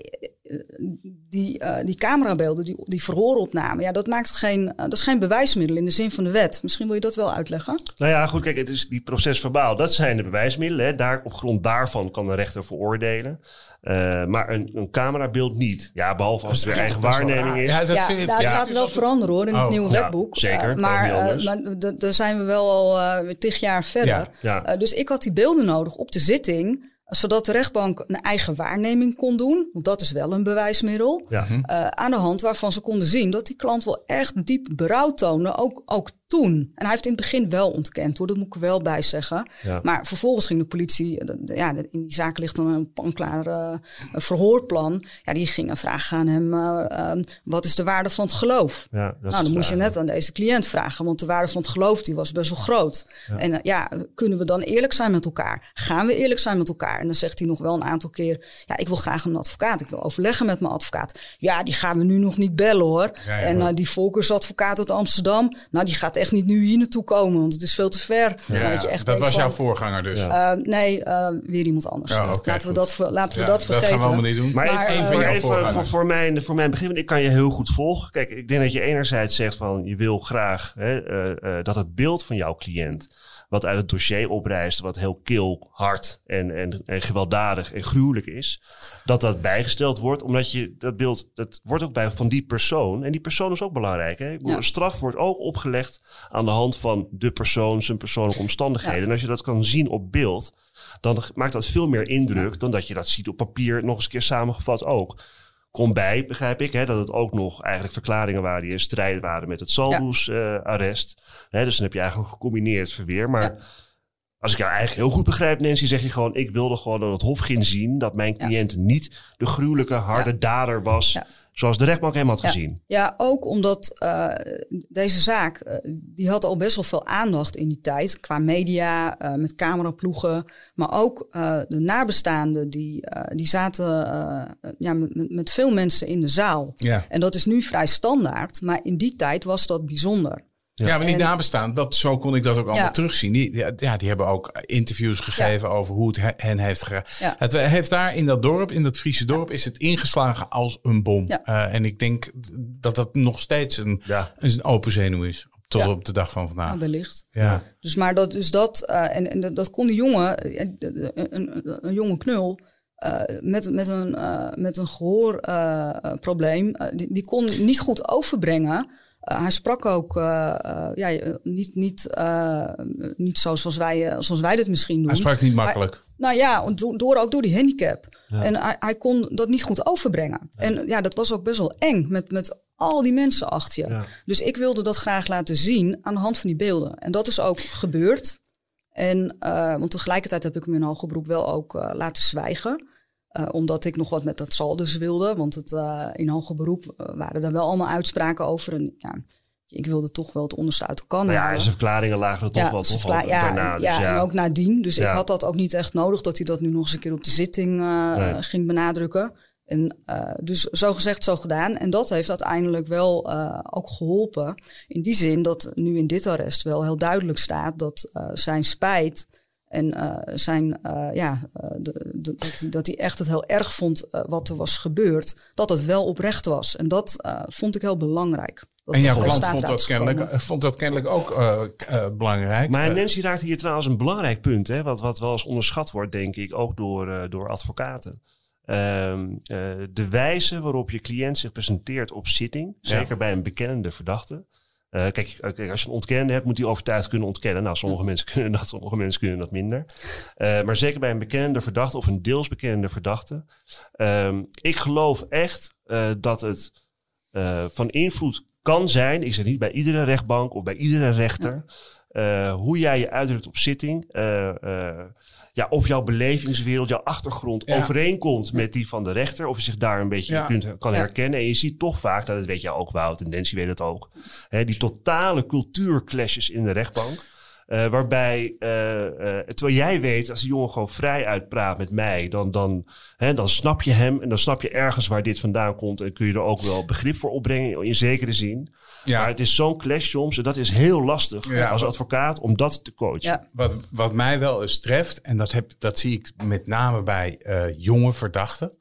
die, uh, die camerabeelden, die, die verhooropname... Ja, dat, maakt geen, uh, dat is geen bewijsmiddel in de zin van de wet. Misschien wil je dat wel uitleggen? Nou ja, goed, kijk, het is die procesverbaal. Dat zijn de bewijsmiddelen. Hè. Daar, op grond daarvan kan de rechter veroordelen. Uh, maar een, een camerabeeld niet. Ja, behalve als het weer eigen waarneming is. Ja, dat ja, vind ik, nou, het ja. gaat wel veranderen hoor, in het oh, nieuwe ja, wetboek. Zeker, uh, maar uh, maar d- d- daar zijn we wel al uh, tig jaar verder. Ja, ja. Uh, dus ik had die beelden nodig op de zitting... zodat de rechtbank een eigen waarneming kon doen. Want dat is wel een bewijsmiddel. Ja. Uh, aan de hand waarvan ze konden zien... dat die klant wel echt diep berouw toonde. Ook, ook toen. En hij heeft in het begin wel ontkend. Hoor, dat moet ik er wel bij zeggen. Ja. Maar vervolgens ging de politie... De, de, ja, de, in die zaak ligt dan een panklaar uh, verhoorplan. Ja, die ging een vraag aan hem... Uh, um, wat is de waarde van het geloof? Ja, dat nou, dan vraag, moest je net ja. aan deze cliënt vragen. Want de waarde van het geloof die was best wel groot. Ja. En uh, ja, kunnen we dan eerlijk zijn met elkaar? Gaan we eerlijk zijn met elkaar? En dan zegt hij nog wel een aantal keer... ja, ik wil graag een advocaat. Ik wil overleggen met mijn advocaat. Ja, die gaan we nu nog niet bellen, hoor. Ja, ja, en uh, die Volkersadvocaat uit Amsterdam... nou, die gaat echt niet nu hier naartoe komen... want het is veel te ver. Ja, dat, je echt dat was van, jouw voorganger dus? Uh, nee, uh, weer iemand anders. Ja, okay, laten we, dat, laten we ja, dat vergeten. Dat gaan we allemaal niet doen. Maar, maar even, uh, even voor, voor, mijn, voor mijn begrip... ik kan je heel goed volgen. Kijk, ik denk dat je enerzijds zegt van... je wil graag hè, uh, uh, dat het beeld van jouw cliënt... wat uit het dossier oprijst, wat heel kil, hard en, en, en gewelddadig en gruwelijk is, dat dat bijgesteld wordt, omdat je dat beeld, dat wordt ook bij van die persoon. En die persoon is ook belangrijk. Hè? Ja. Straf wordt ook opgelegd aan de hand van de persoon, zijn persoonlijke omstandigheden. Ja. En als je dat kan zien op beeld, dan maakt dat veel meer indruk ja. dan dat je dat ziet op papier, nog eens een keer samengevat ook. Kom bij, begrijp ik, hè, dat het ook nog eigenlijk verklaringen waren die in strijd waren met het Salduz-arrest. Ja. Uh, dus dan heb je eigenlijk gecombineerd verweer. Maar ja. als ik jou eigenlijk heel goed begrijp, Nancy, zeg je gewoon... ik wilde gewoon dat het Hof ging zien dat mijn cliënt ja. niet de gruwelijke, harde ja. dader was... Ja. zoals de rechtbank hem had ja. gezien. Ja, ook omdat uh, deze zaak, uh, die had al best wel veel aandacht in die tijd... qua media, uh, met cameraploegen. Maar ook uh, de nabestaanden, die, uh, die zaten uh, ja, met, met veel mensen in de zaal. Ja. En dat is nu vrij standaard, maar in die tijd was dat bijzonder. Ja, ja maar niet en... nabestaan. Dat, zo kon ik dat ook allemaal ja. terugzien. Die, ja, die hebben ook interviews gegeven ja. over hoe het hen heeft gedaan. Ja. Het heeft daar in dat dorp, in dat Friese dorp, ja. is het ingeslagen als een bom. Ja. Uh, en ik denk dat dat nog steeds een, ja. een open zenuw is. Tot ja. op de dag van vandaag. Ja, wellicht. Ja. Dus maar dat, dus dat uh, en, en dat, dat kon die jongen, een, een, een jonge knul... Uh, met, met een, uh, met een gehoorprobleem, uh, uh, die, die kon niet goed overbrengen. Uh, hij sprak ook uh, uh, ja, niet, niet, uh, niet zo zoals wij, uh, zoals wij dit misschien doen. Hij sprak niet makkelijk. Hij, nou ja, do, door, ook door die handicap. Ja. En hij, hij kon dat niet goed overbrengen. Ja. En ja, dat was ook best wel eng met, met al die mensen achter je. Ja. Dus ik wilde dat graag laten zien aan de hand van die beelden. En dat is ook gebeurd. En, uh, want tegelijkertijd heb ik hem in hoger beroep wel ook uh, laten zwijgen. Uh, omdat ik nog wat met dat Salduz wilde. Want het, uh, in hoger beroep uh, waren daar wel allemaal uitspraken over. En ja, ik wilde toch wel het onderste uit elkaar halen. Ja, en zijn verklaringen lagen er toch ja, wel tof verkla- ja, daarna. Dus ja, ja, en ook nadien. Dus ja. ik had dat ook niet echt nodig dat hij dat nu nog eens een keer op de zitting uh, nee. ging benadrukken. En uh, dus zo gezegd, zo gedaan. En dat heeft uiteindelijk wel uh, ook geholpen. In die zin dat nu in dit arrest wel heel duidelijk staat dat uh, zijn spijt en uh, zijn, uh, ja, uh, de, de, dat, hij, dat hij echt het heel erg vond uh, wat er was gebeurd, dat het wel oprecht was. En dat uh, vond ik heel belangrijk. En jouw klant vond dat, kennelijk, vond dat kennelijk ook uh, uh, belangrijk. Maar Nancy raakt hier trouwens een belangrijk punt, hè, wat, wat wel eens onderschat wordt, denk ik, ook door, uh, door advocaten. Um, uh, de wijze waarop je cliënt zich presenteert op zitting, ja. zeker bij een bekennende verdachte. Uh, kijk, kijk, als je een ontkennende hebt, moet die overtuigd kunnen ontkennen. Nou, sommige ja. mensen kunnen dat, sommige mensen kunnen dat minder. Uh, maar zeker bij een bekennende verdachte of een deels bekennende verdachte. Um, ik geloof echt uh, dat het uh, van invloed kan zijn. Ik zeg niet bij iedere rechtbank of bij iedere rechter. Ja. Uh, hoe jij je uitdrukt op zitting. Uh, uh, Ja, of jouw belevingswereld, jouw achtergrond ja. overeenkomt met die van de rechter. Of je zich daar een beetje ja. kunt, kan ja. herkennen. En je ziet toch vaak, nou, dat weet jij ook Wout en Nancy weet het ook. Hè, die totale cultuurclashes in de rechtbank. Uh, waarbij, uh, uh, terwijl jij weet, als die jongen gewoon vrij uitpraat met mij. Dan, dan, hè, dan snap je hem en dan snap je ergens waar dit vandaan komt. En kun je er ook wel begrip voor opbrengen in zekere zin. Ja. Maar het is zo'n clash soms en dat is heel lastig ja, als advocaat om dat te coachen. Ja. Wat, wat mij wel eens treft, en dat, heb, dat zie ik met name bij uh, jonge verdachten,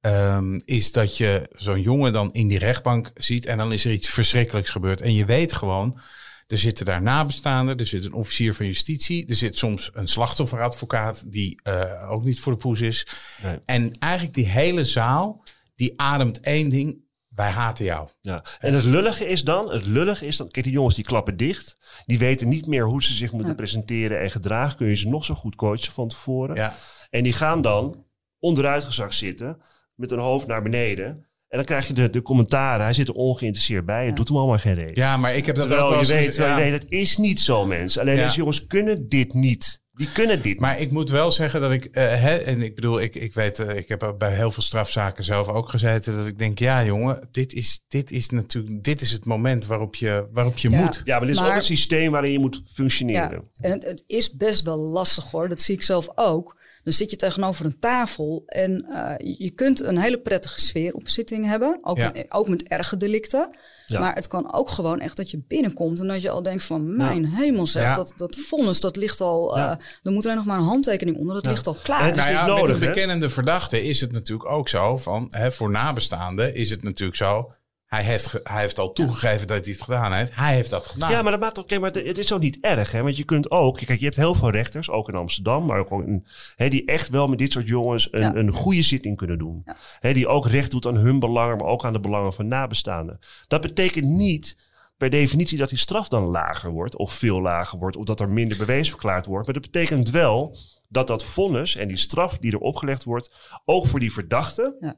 um, is dat je zo'n jongen dan in die rechtbank ziet en dan is er iets verschrikkelijks gebeurd. En je weet gewoon, er zitten daar nabestaanden, er zit een officier van justitie, er zit soms een slachtofferadvocaat die uh, ook niet voor de poes is. Nee. En eigenlijk die hele zaal, die ademt één ding: wij haten jou. Ja. En het lullige is dan, het lullige is dan... Kijk, die jongens die klappen dicht. Die weten niet meer hoe ze zich moeten ja. presenteren en gedragen. Kun je ze nog zo goed coachen van tevoren. Ja. En die gaan dan onderuitgezakt zitten. Met hun hoofd naar beneden. En dan krijg je de, de commentaren. Hij zit er ongeïnteresseerd bij. Het ja. doet hem allemaal geen reden. Ja, maar ik heb dat terwijl ook wel je weet, gezegd, terwijl ja. je weet, dat is niet zo, mensen. Alleen ja. deze jongens kunnen dit niet. Die kunnen dit. Maar ik moet wel zeggen dat ik... Uh, hè, en ik bedoel, ik, ik weet... Uh, ik heb bij heel veel strafzaken zelf ook gezeten... dat ik denk, ja jongen, dit is, dit is natuurlijk... dit is het moment waarop je, waarop je ja. moet. Ja, maar dit is maar, ook een systeem waarin je moet functioneren. Ja, en het, het is best wel lastig hoor. Dat zie ik zelf ook. Dan zit je tegenover een tafel... en uh, je kunt een hele prettige sfeer op zitting hebben. Ook, ja. met, ook met erge delicten. Ja. Maar het kan ook gewoon echt dat je binnenkomt... en dat je al denkt van, mijn ja. hemel zeg... Ja. dat, dat vonnis, dat ligt al... Ja. Uh, dan moet er nog maar een handtekening onder, dat ja. ligt al klaar. Het is nou ja, nodig, met de bekennende verdachte is het natuurlijk ook zo... van hè, voor nabestaanden is het natuurlijk zo... Hij heeft, ge- hij heeft al toegegeven ja. dat hij het gedaan heeft. Hij heeft dat gedaan. Ja, maar dat maakt oké, maar het is ook niet erg. Hè? Want je kunt ook... Kijk, je hebt heel veel rechters, ook in Amsterdam... maar ook in, hè, die echt wel met dit soort jongens een, ja. een goede zitting kunnen doen. Ja. Hè, die ook recht doet aan hun belangen... maar ook aan de belangen van nabestaanden. Dat betekent niet per definitie dat die straf dan lager wordt... of veel lager wordt, of dat er minder bewezen verklaard wordt. Maar dat betekent wel dat dat vonnis en die straf die er opgelegd wordt... ook voor die verdachte... Ja.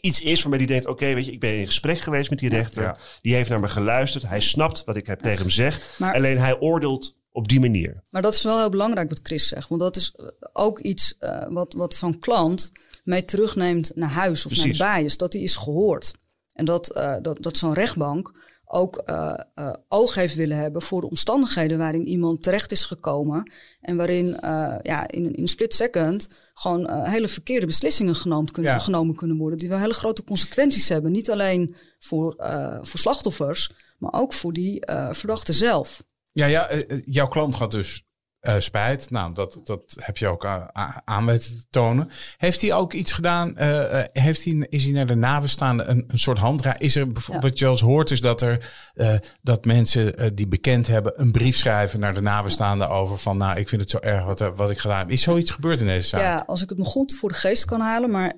iets is waarmee die denkt, oké, okay, weet je, ik ben in gesprek geweest met die rechter. Ja. Die heeft naar me geluisterd. Hij snapt wat ik heb ja. tegen hem zeg. Maar, alleen hij oordeelt op die manier. Maar dat is wel heel belangrijk wat Chris zegt. Want dat is ook iets uh, wat, wat zo'n klant mee terugneemt naar huis of Precies. naar de baas. Dat die is gehoord. En dat, uh, dat, dat zo'n rechtbank ook uh, uh, oog heeft willen hebben... voor de omstandigheden waarin iemand terecht is gekomen... en waarin uh, ja, in een split second... gewoon uh, hele verkeerde beslissingen genomen kunnen, ja. genomen kunnen worden... die wel hele grote consequenties hebben. Niet alleen voor, uh, voor slachtoffers... maar ook voor die uh, verdachte zelf. Ja, ja uh, jouw klant gaat dus uh, spijt. Nou, dat, dat heb je ook uh, aan weten te tonen. Heeft hij ook iets gedaan? Uh, heeft hij, is hij naar de nabestaanden een, een soort handra? Is er bijvoorbeeld, ja. Wat je als hoort is dat er uh, dat mensen uh, die bekend hebben een brief schrijven naar de nabestaanden over van, nou, ik vind het zo erg wat, wat ik gedaan heb. Is zoiets gebeurd in deze zaak? Ja, als ik het me goed voor de geest kan halen, maar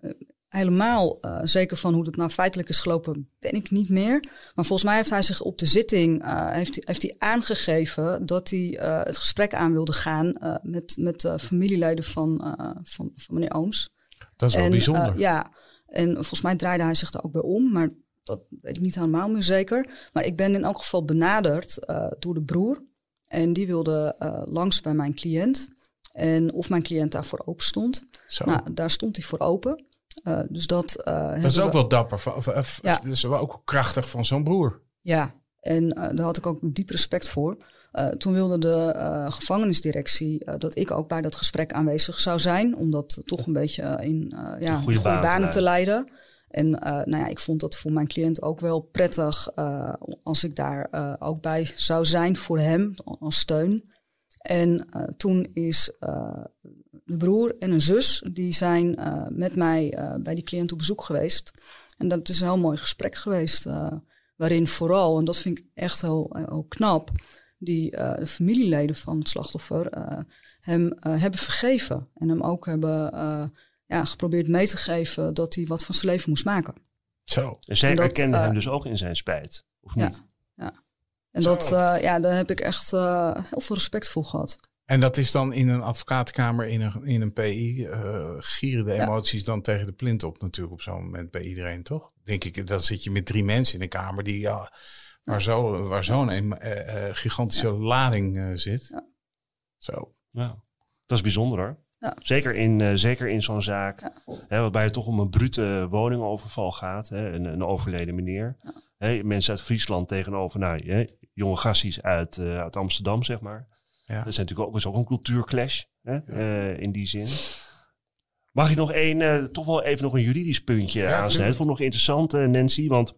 Uh, helemaal uh, zeker van hoe dat nou feitelijk is gelopen, ben ik niet meer. Maar volgens mij heeft hij zich op de zitting uh, heeft, heeft hij aangegeven dat hij uh, het gesprek aan wilde gaan uh, met, met uh, familieleden van, uh, van, van meneer Ooms. Dat is en, wel bijzonder. Uh, ja, en volgens mij draaide hij zich daar ook bij om, maar dat weet ik niet helemaal meer zeker. Maar ik ben in elk geval benaderd uh, door de broer en die wilde uh, langs bij mijn cliënt en of mijn cliënt daarvoor open stond. Zo. Nou, daar stond hij voor open. Uh, dus dat uh, dat is ook we... wel dapper. Ja. Dat is wel ook krachtig van zo'n broer. Ja, en uh, daar had ik ook diep respect voor. Uh, toen wilde de uh, gevangenisdirectie uh, dat ik ook bij dat gesprek aanwezig zou zijn. Om dat toch een beetje in uh, ja, goede banen, banen te leiden. En uh, nou ja, ik vond dat voor mijn cliënt ook wel prettig uh, als ik daar uh, ook bij zou zijn voor hem als steun. En uh, toen is uh, de broer en een zus, die zijn uh, met mij uh, bij die cliënt op bezoek geweest. En dat is een heel mooi gesprek geweest, uh, waarin vooral, en dat vind ik echt heel, heel knap, die uh, de familieleden van het slachtoffer uh, hem uh, hebben vergeven. En hem ook hebben uh, ja, geprobeerd mee te geven dat hij wat van zijn leven moest maken. Zo. Dus zij herkenden uh, hem dus ook in zijn spijt, of niet? Ja, ja. En dat, uh, ja, daar heb ik echt uh, heel veel respect voor gehad. En dat is dan in een advocatenkamer, in een, in een P I, uh, gieren de emoties ja. dan tegen de plint op natuurlijk op zo'n moment bij iedereen, toch? Denk ik, dan zit je met drie mensen in een kamer die, ja, waar, zo, waar zo'n een, uh, uh, gigantische ja. lading uh, zit. Ja. Zo. Ja. Dat is bijzonder hoor. Ja. Zeker in, uh, zeker in zo'n zaak, ja. hè, waarbij het toch om een brute woningoverval gaat, hè, een, een overleden meneer. Ja. Hè, mensen uit Friesland tegenover, nou, hè, jonge gasties uit, uh, uit Amsterdam, zeg maar. Ja. Dat is natuurlijk ook, is ook een cultuurclash hè? Ja. Uh, in die zin. Mag ik nog één, uh, toch wel even nog een juridisch puntje ja, aansnijden? Dat vond ik nog interessant, uh, Nancy. Want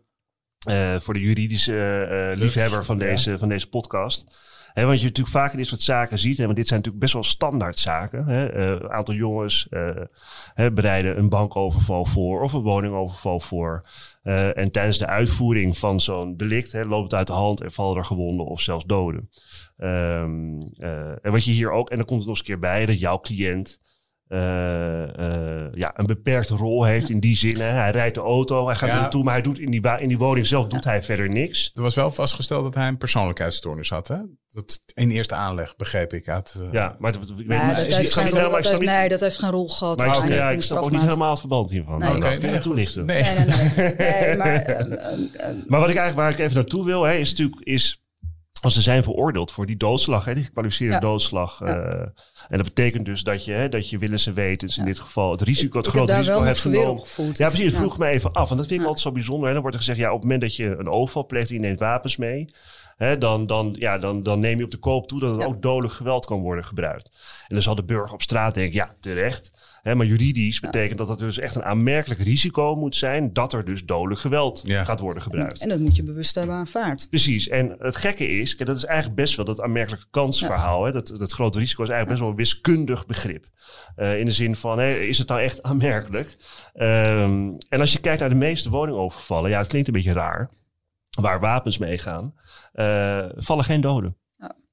uh, voor de juridische uh, liefhebber van, ja. deze, van deze podcast. Hè, want je natuurlijk vaak in dit soort zaken ziet. Hè, want dit zijn natuurlijk best wel standaardzaken. Een uh, aantal jongens uh, hè, bereiden een bankoverval voor of een woningoverval voor. Uh, en tijdens de uitvoering van zo'n delict hè, loopt het uit de hand en vallen er gewonden of zelfs doden. Um, uh, en wat je hier ook, en dan komt het nog eens een keer bij, dat jouw cliënt uh, uh, ja, een beperkte rol heeft in die zin. Hè. Hij rijdt de auto, hij gaat ja. er naartoe, maar hij doet in die, ba- in die woning zelf doet hij verder niks. Er was wel vastgesteld dat hij een persoonlijkheidsstoornis had, hè? Dat in eerste aanleg, begreep ik. Uit, uh... Ja, maar dat heeft geen rol gehad. Maar okay, ja, ik snap ook niet helemaal het verband hiervan. Nee, nou, okay, dat kan je toelichten. Nee, nee, nee. nee maar, uh, uh, uh, maar wat ik eigenlijk, waar ik even naartoe wil, hè, is natuurlijk... Is, als ze zijn veroordeeld voor die doodslag, hè, die gekwalificeerde ja. doodslag. Ja. Uh, en dat betekent dus dat je, hè, dat je willens en wetens ja. in dit geval het risico, het ik grote risico hebt genomen. Ja, precies. Het vroeg ja. me even af. En dat vind ik ja. altijd zo bijzonder. En dan wordt er gezegd, ja, op het moment dat je een overval pleegt, je neemt wapens mee. Hè, dan, dan, ja, dan, dan neem je op de koop toe dat er ja. ook dodelijk geweld kan worden gebruikt. En dan zal de burger op straat denken, ja, terecht. Hè, maar juridisch ja. betekent dat dat dus echt een aanmerkelijk risico moet zijn... dat er dus dodelijk geweld ja. gaat worden gebruikt. En, en dat moet je bewust hebben aanvaard. Precies. En het gekke is, dat is eigenlijk best wel dat aanmerkelijke kansverhaal. Ja. Hè, dat, dat grote risico is eigenlijk best wel een wiskundig begrip. Uh, in de zin van, hè, is het nou echt aanmerkelijk? Um, en als je kijkt naar de meeste woningovervallen... ja, het klinkt een beetje raar, waar wapens meegaan... Uh, vallen geen doden.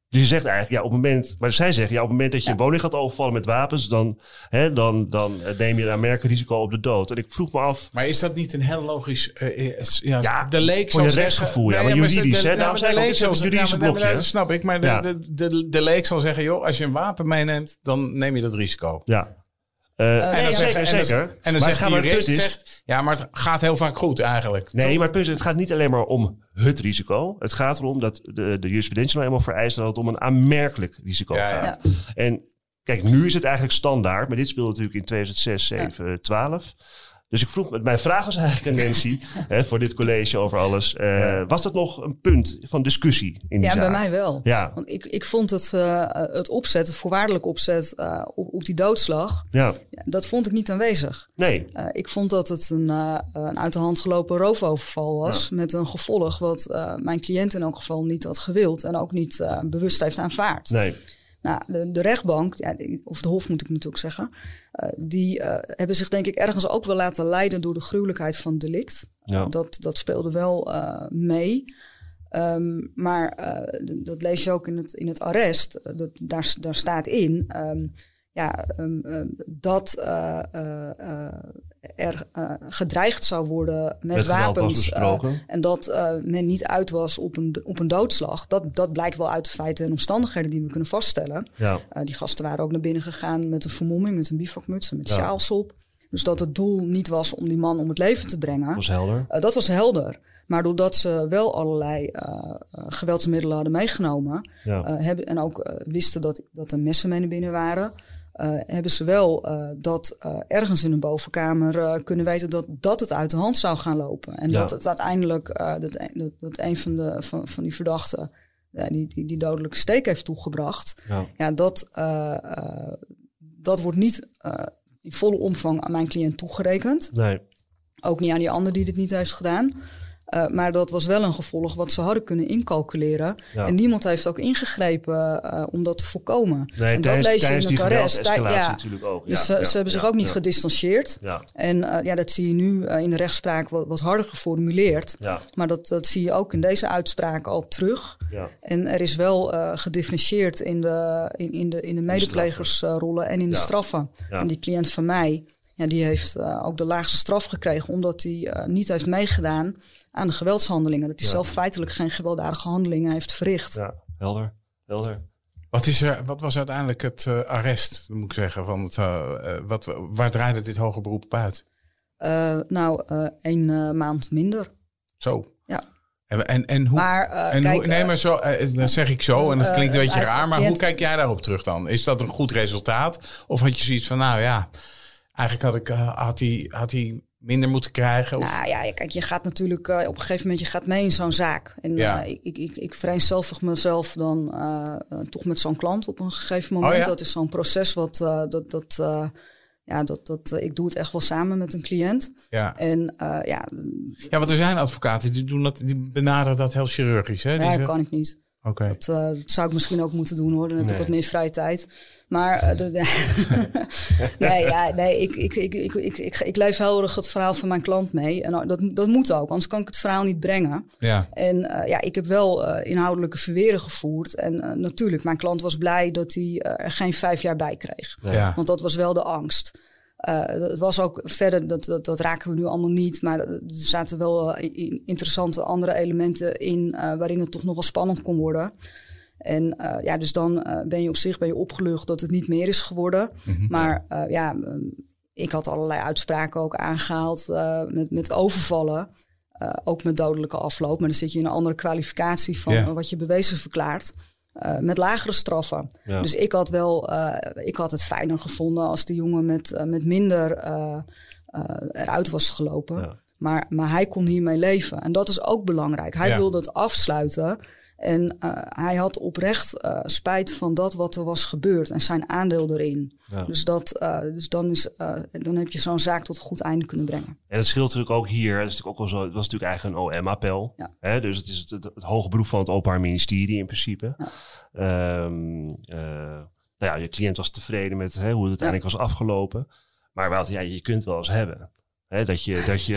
Dus je zegt eigenlijk, ja, op het moment, maar zij zeggen, ja, op het moment dat je ja. een woning gaat overvallen met wapens, dan, hè, dan, dan neem je een aanmerkelijk risico op de dood. En ik vroeg me af. Maar is dat niet een heel logisch. Uh, is, ja, ja, de leek voor je rechtsgevoel, ja, maar juridisch, hè? Daarom zijn we ook juridische blokje. Dat snap ik, maar de, ja. de, de, de, de leek zal zeggen, joh, als je een wapen meeneemt, dan neem je dat risico. Ja. Uh, uh, en dan nee, zegt, zeker. En dan, en dan zegt hij, rest zegt, ja, maar het gaat heel vaak goed eigenlijk. Nee, toch? Maar het punt is, het gaat niet alleen maar om het risico. Het gaat erom dat de, de jurisprudentie nou eenmaal vereist dat het om een aanmerkelijk risico ja, gaat. Ja. En kijk, nu is het eigenlijk standaard, maar dit speelde natuurlijk in tweeduizend zes, tweeduizend zeven, ja. twaalf. Dus ik vroeg, mijn vraag was eigenlijk aan Nancy hè, voor dit college over alles. Uh, ja. Was dat nog een punt van discussie in die ja, zaak? Ja, bij mij wel. Ja. Want ik, ik vond het, uh, het opzet, het voorwaardelijk opzet uh, op, op die doodslag, ja. dat vond ik niet aanwezig. Nee. Uh, ik vond dat het een, uh, een uit de hand gelopen roofoverval was ja. met een gevolg wat uh, mijn cliënt in elk geval niet had gewild en ook niet uh, bewust heeft aanvaard. Nee. Nou, de, de rechtbank, ja, of de hof moet ik natuurlijk zeggen, uh, die uh, hebben zich denk ik ergens ook wel laten leiden door de gruwelijkheid van het delict. Ja. Dat, dat speelde wel uh, mee. Um, maar uh, d- dat lees je ook in het, in het arrest. Dat, daar, daar staat in um, ja, um, uh, dat uh, uh, uh, er uh, gedreigd zou worden met, met wapens. Uh, en dat uh, men niet uit was op een, op een doodslag. Dat, dat blijkt wel uit de feiten en omstandigheden die we kunnen vaststellen. Ja. Uh, die gasten waren ook naar binnen gegaan met een vermomming, met een bivakmuts en met ja. sjaals op. Dus dat het doel niet was om die man om het leven te brengen. Dat was helder. Uh, dat was helder. Maar doordat ze wel allerlei uh, geweldsmiddelen hadden meegenomen... Ja. Uh, hebben, en ook uh, wisten dat, dat er messen mee naar binnen waren... Uh, hebben ze wel uh, dat uh, ergens in een bovenkamer uh, kunnen weten dat, dat het uit de hand zou gaan lopen. En ja. dat het uiteindelijk uh, dat, dat, dat een van, de, van, van die verdachten uh, die, die, die dodelijke steek heeft toegebracht. Ja, ja dat, uh, uh, dat wordt niet uh, in volle omvang aan mijn cliënt toegerekend. Nee. Ook niet aan die ander die dit niet heeft gedaan. Uh, maar dat was wel een gevolg wat ze hadden kunnen incalculeren. Ja. En niemand heeft ook ingegrepen uh, om dat te voorkomen. Nee, en dat lees je in het arrest. Tij- ja. natuurlijk ook. Ja, dus ja, ze, ja, ze hebben ja, zich ook niet ja. gedistanceerd. Ja. En uh, ja, dat zie je nu uh, in de rechtspraak wat, wat harder geformuleerd. Ja. Maar dat, dat zie je ook in deze uitspraak al terug. Ja. En er is wel uh, gedifferentieerd in de, in, in de, in de medeplegersrollen uh, en in ja. de straffen. Ja. En die cliënt van mij... Ja, die heeft uh, ook de laagste straf gekregen... omdat hij uh, niet heeft meegedaan aan de geweldshandelingen. Dat hij ja. zelf feitelijk geen gewelddadige handelingen heeft verricht. Ja, helder, helder. Wat, is er, wat was uiteindelijk het uh, arrest, moet ik zeggen? Van het, uh, wat, waar draaide dit hoger beroep op uit? Uh, nou, uh, één uh, maand minder. Zo? Ja. En, en, en hoe... Maar, uh, en kijk, hoe nee, maar zo, uh, dat zeg ik zo en dat klinkt een beetje uh, raar... maar hoe kijk jij daarop terug dan? Is dat een goed resultaat? Of had je zoiets van, nou ja... Eigenlijk had ik had hij had hij minder moeten krijgen. Of? Nou ja, kijk, je gaat natuurlijk uh, op een gegeven moment je gaat mee in zo'n zaak. En ja. uh, ik, ik, ik vereenzelvig mezelf dan uh, uh, toch met zo'n klant op een gegeven moment. Oh, ja? Dat is zo'n proces wat uh, dat dat uh, ja dat dat uh, ik doe het echt wel samen met een cliënt. Ja. En uh, ja. Ja, want er zijn advocaten die doen dat, die benaderen dat heel chirurgisch, hè? Ja, dat kan ik niet. Okay. Dat, uh, dat zou ik misschien ook moeten doen hoor. Dan heb nee. ik wat meer vrije tijd. Maar uh, de, de, nee, ja, nee ik, ik, ik, ik, ik, ik, ik leef heel erg het verhaal van mijn klant mee. En dat, dat moet ook, anders kan ik het verhaal niet brengen. Ja. En uh, ja, ik heb wel uh, inhoudelijke verweren gevoerd. En uh, natuurlijk, mijn klant was blij dat hij uh, er geen vijf jaar bij kreeg. Ja. Want dat was wel de angst. Uh, het was ook verder, dat, dat, dat raken we nu allemaal niet... maar er zaten wel uh, in, interessante andere elementen in... Uh, waarin het toch nog wel spannend kon worden. En uh, ja, dus dan uh, ben je op zich ben je opgelucht dat het niet meer is geworden. Mm-hmm. Maar uh, ja, ik had allerlei uitspraken ook aangehaald uh, met, met overvallen... Uh, ook met dodelijke afloop, maar dan zit je in een andere kwalificatie... van yeah. wat je bewezen verklaart... Uh, met lagere straffen. Ja. Dus ik had wel, uh, ik had het fijner gevonden als de jongen met, uh, met minder uh, uh, eruit was gelopen. Ja. Maar, maar hij kon hiermee leven. En dat is ook belangrijk. Hij ja. wilde het afsluiten. En uh, hij had oprecht uh, spijt van dat wat er was gebeurd. En zijn aandeel erin. Ja. Dus, dat, uh, dus dan, is, uh, dan heb je zo'n zaak tot een goed einde kunnen brengen. En het scheelt natuurlijk ook hier. Dat is natuurlijk ook wel zo, het was natuurlijk eigenlijk een O M-appel. Ja. Hè? Dus het is het, het, het hoge beroep van het Openbaar Ministerie in principe. Ja. Um, uh, nou ja, je cliënt was tevreden met hè, hoe het uiteindelijk ja. was afgelopen. Maar wat, ja, je kunt wel eens hebben. Hè, dat, je, dat, je,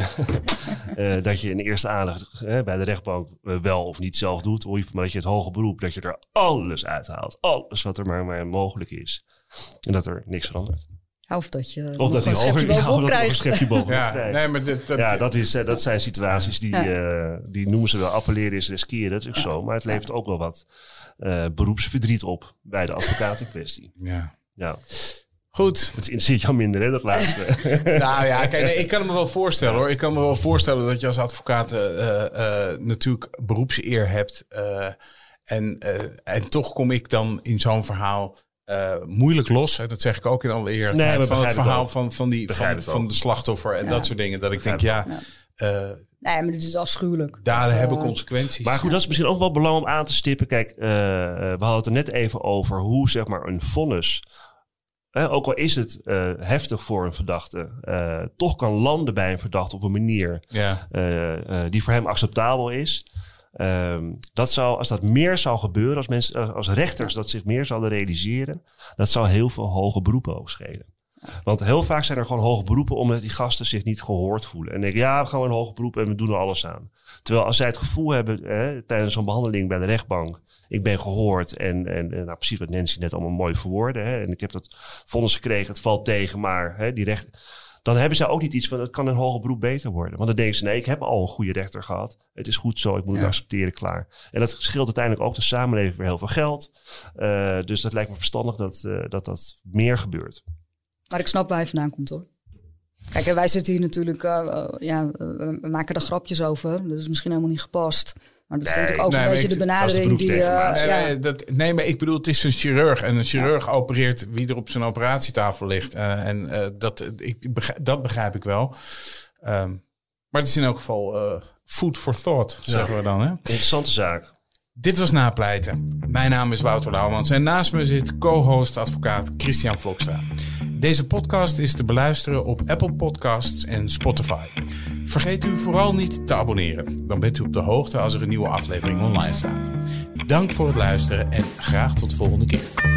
uh, dat je in de eerste aandacht uh, bij de rechtbank uh, wel of niet zelf doet. Of maar dat je het hoge beroep, dat je er alles uithaalt. Alles wat er maar, maar mogelijk is. En dat er niks verandert. Ja, of dat je of dat een schepje bovenop krijgt. Ja, nee, maar dit, dat, ja dat, is, uh, dat zijn situaties die, ja. uh, die noemen ze wel appelleren is riskeren. Dat is ook ja. zo. Maar het levert ja. ook wel wat uh, beroepsverdriet op bij de advocaat in kwestie. Ja. ja. Goed. Het interesseert jou minder, hè, dat laatste. Nou ja, kijk, nee, ik kan me wel voorstellen, hoor. Ik kan me wel voorstellen dat je als advocaat uh, uh, natuurlijk beroepseer hebt. Uh, en, uh, en toch kom ik dan in zo'n verhaal Uh, moeilijk los, hè, dat zeg ik ook in alle eer. Nee, van het verhaal het van, van, die, van, van de slachtoffer en ja. dat soort dingen. Dat ik denk, ja... ja. Uh, nee, maar dit is afschuwelijk. Daar dus, uh, hebben consequenties. Maar goed, dat is misschien ook wel belangrijk om aan te stippen. Kijk, uh, we hadden het er net even over hoe zeg maar een vonnis... Hè, ook al is het uh, heftig voor een verdachte... Uh, toch kan landen bij een verdachte op een manier... Ja. Uh, uh, die voor hem acceptabel is... Um, dat zou, als dat meer zou gebeuren, als, mensen, als rechters dat zich meer zouden realiseren, dat zou heel veel hoge beroepen ook schelen. Want heel vaak zijn er gewoon hoge beroepen omdat die gasten zich niet gehoord voelen. En denken, ja, we gaan een hoge beroep en we doen er alles aan. Terwijl als zij het gevoel hebben, hè, tijdens zo'n behandeling bij de rechtbank, ik ben gehoord en, en, en nou, precies wat Nancy net allemaal mooi verwoordde. Hè, en ik heb dat vonnis gekregen, het valt tegen, maar hè, die recht... Dan hebben zij ook niet iets van, het kan een hoger beroep beter worden. Want dan denken ze, nee, ik heb al een goede rechter gehad. Het is goed zo, ik moet het ja. accepteren, klaar. En dat scheelt uiteindelijk ook de samenleving weer heel veel geld. Uh, dus dat lijkt me verstandig dat, uh, dat dat meer gebeurt. Maar ik snap waar hij vandaan komt, hoor. Kijk, en wij zitten hier natuurlijk, uh, ja, we maken er grapjes over. Dat is misschien helemaal niet gepast. Maar dat is nee, denk ik ook nee, een beetje de benadering die... Uh, nee, ja. nee, dat, nee, maar ik bedoel, het is een chirurg. En een chirurg ja. opereert wie er op zijn operatietafel ligt. Uh, en uh, dat, ik, begrijp, dat begrijp ik wel. Um, maar het is in elk geval uh, food for thought, ja. zeggen we dan. Hè? Interessante zaak. Dit was Napleiten. Mijn naam is Wouter Laumans. En naast me zit co-host advocaat Christian Vlokstra. Deze podcast is te beluisteren op Apple Podcasts en Spotify. Vergeet u vooral niet te abonneren. Dan bent u op de hoogte als er een nieuwe aflevering online staat. Dank voor het luisteren en graag tot de volgende keer.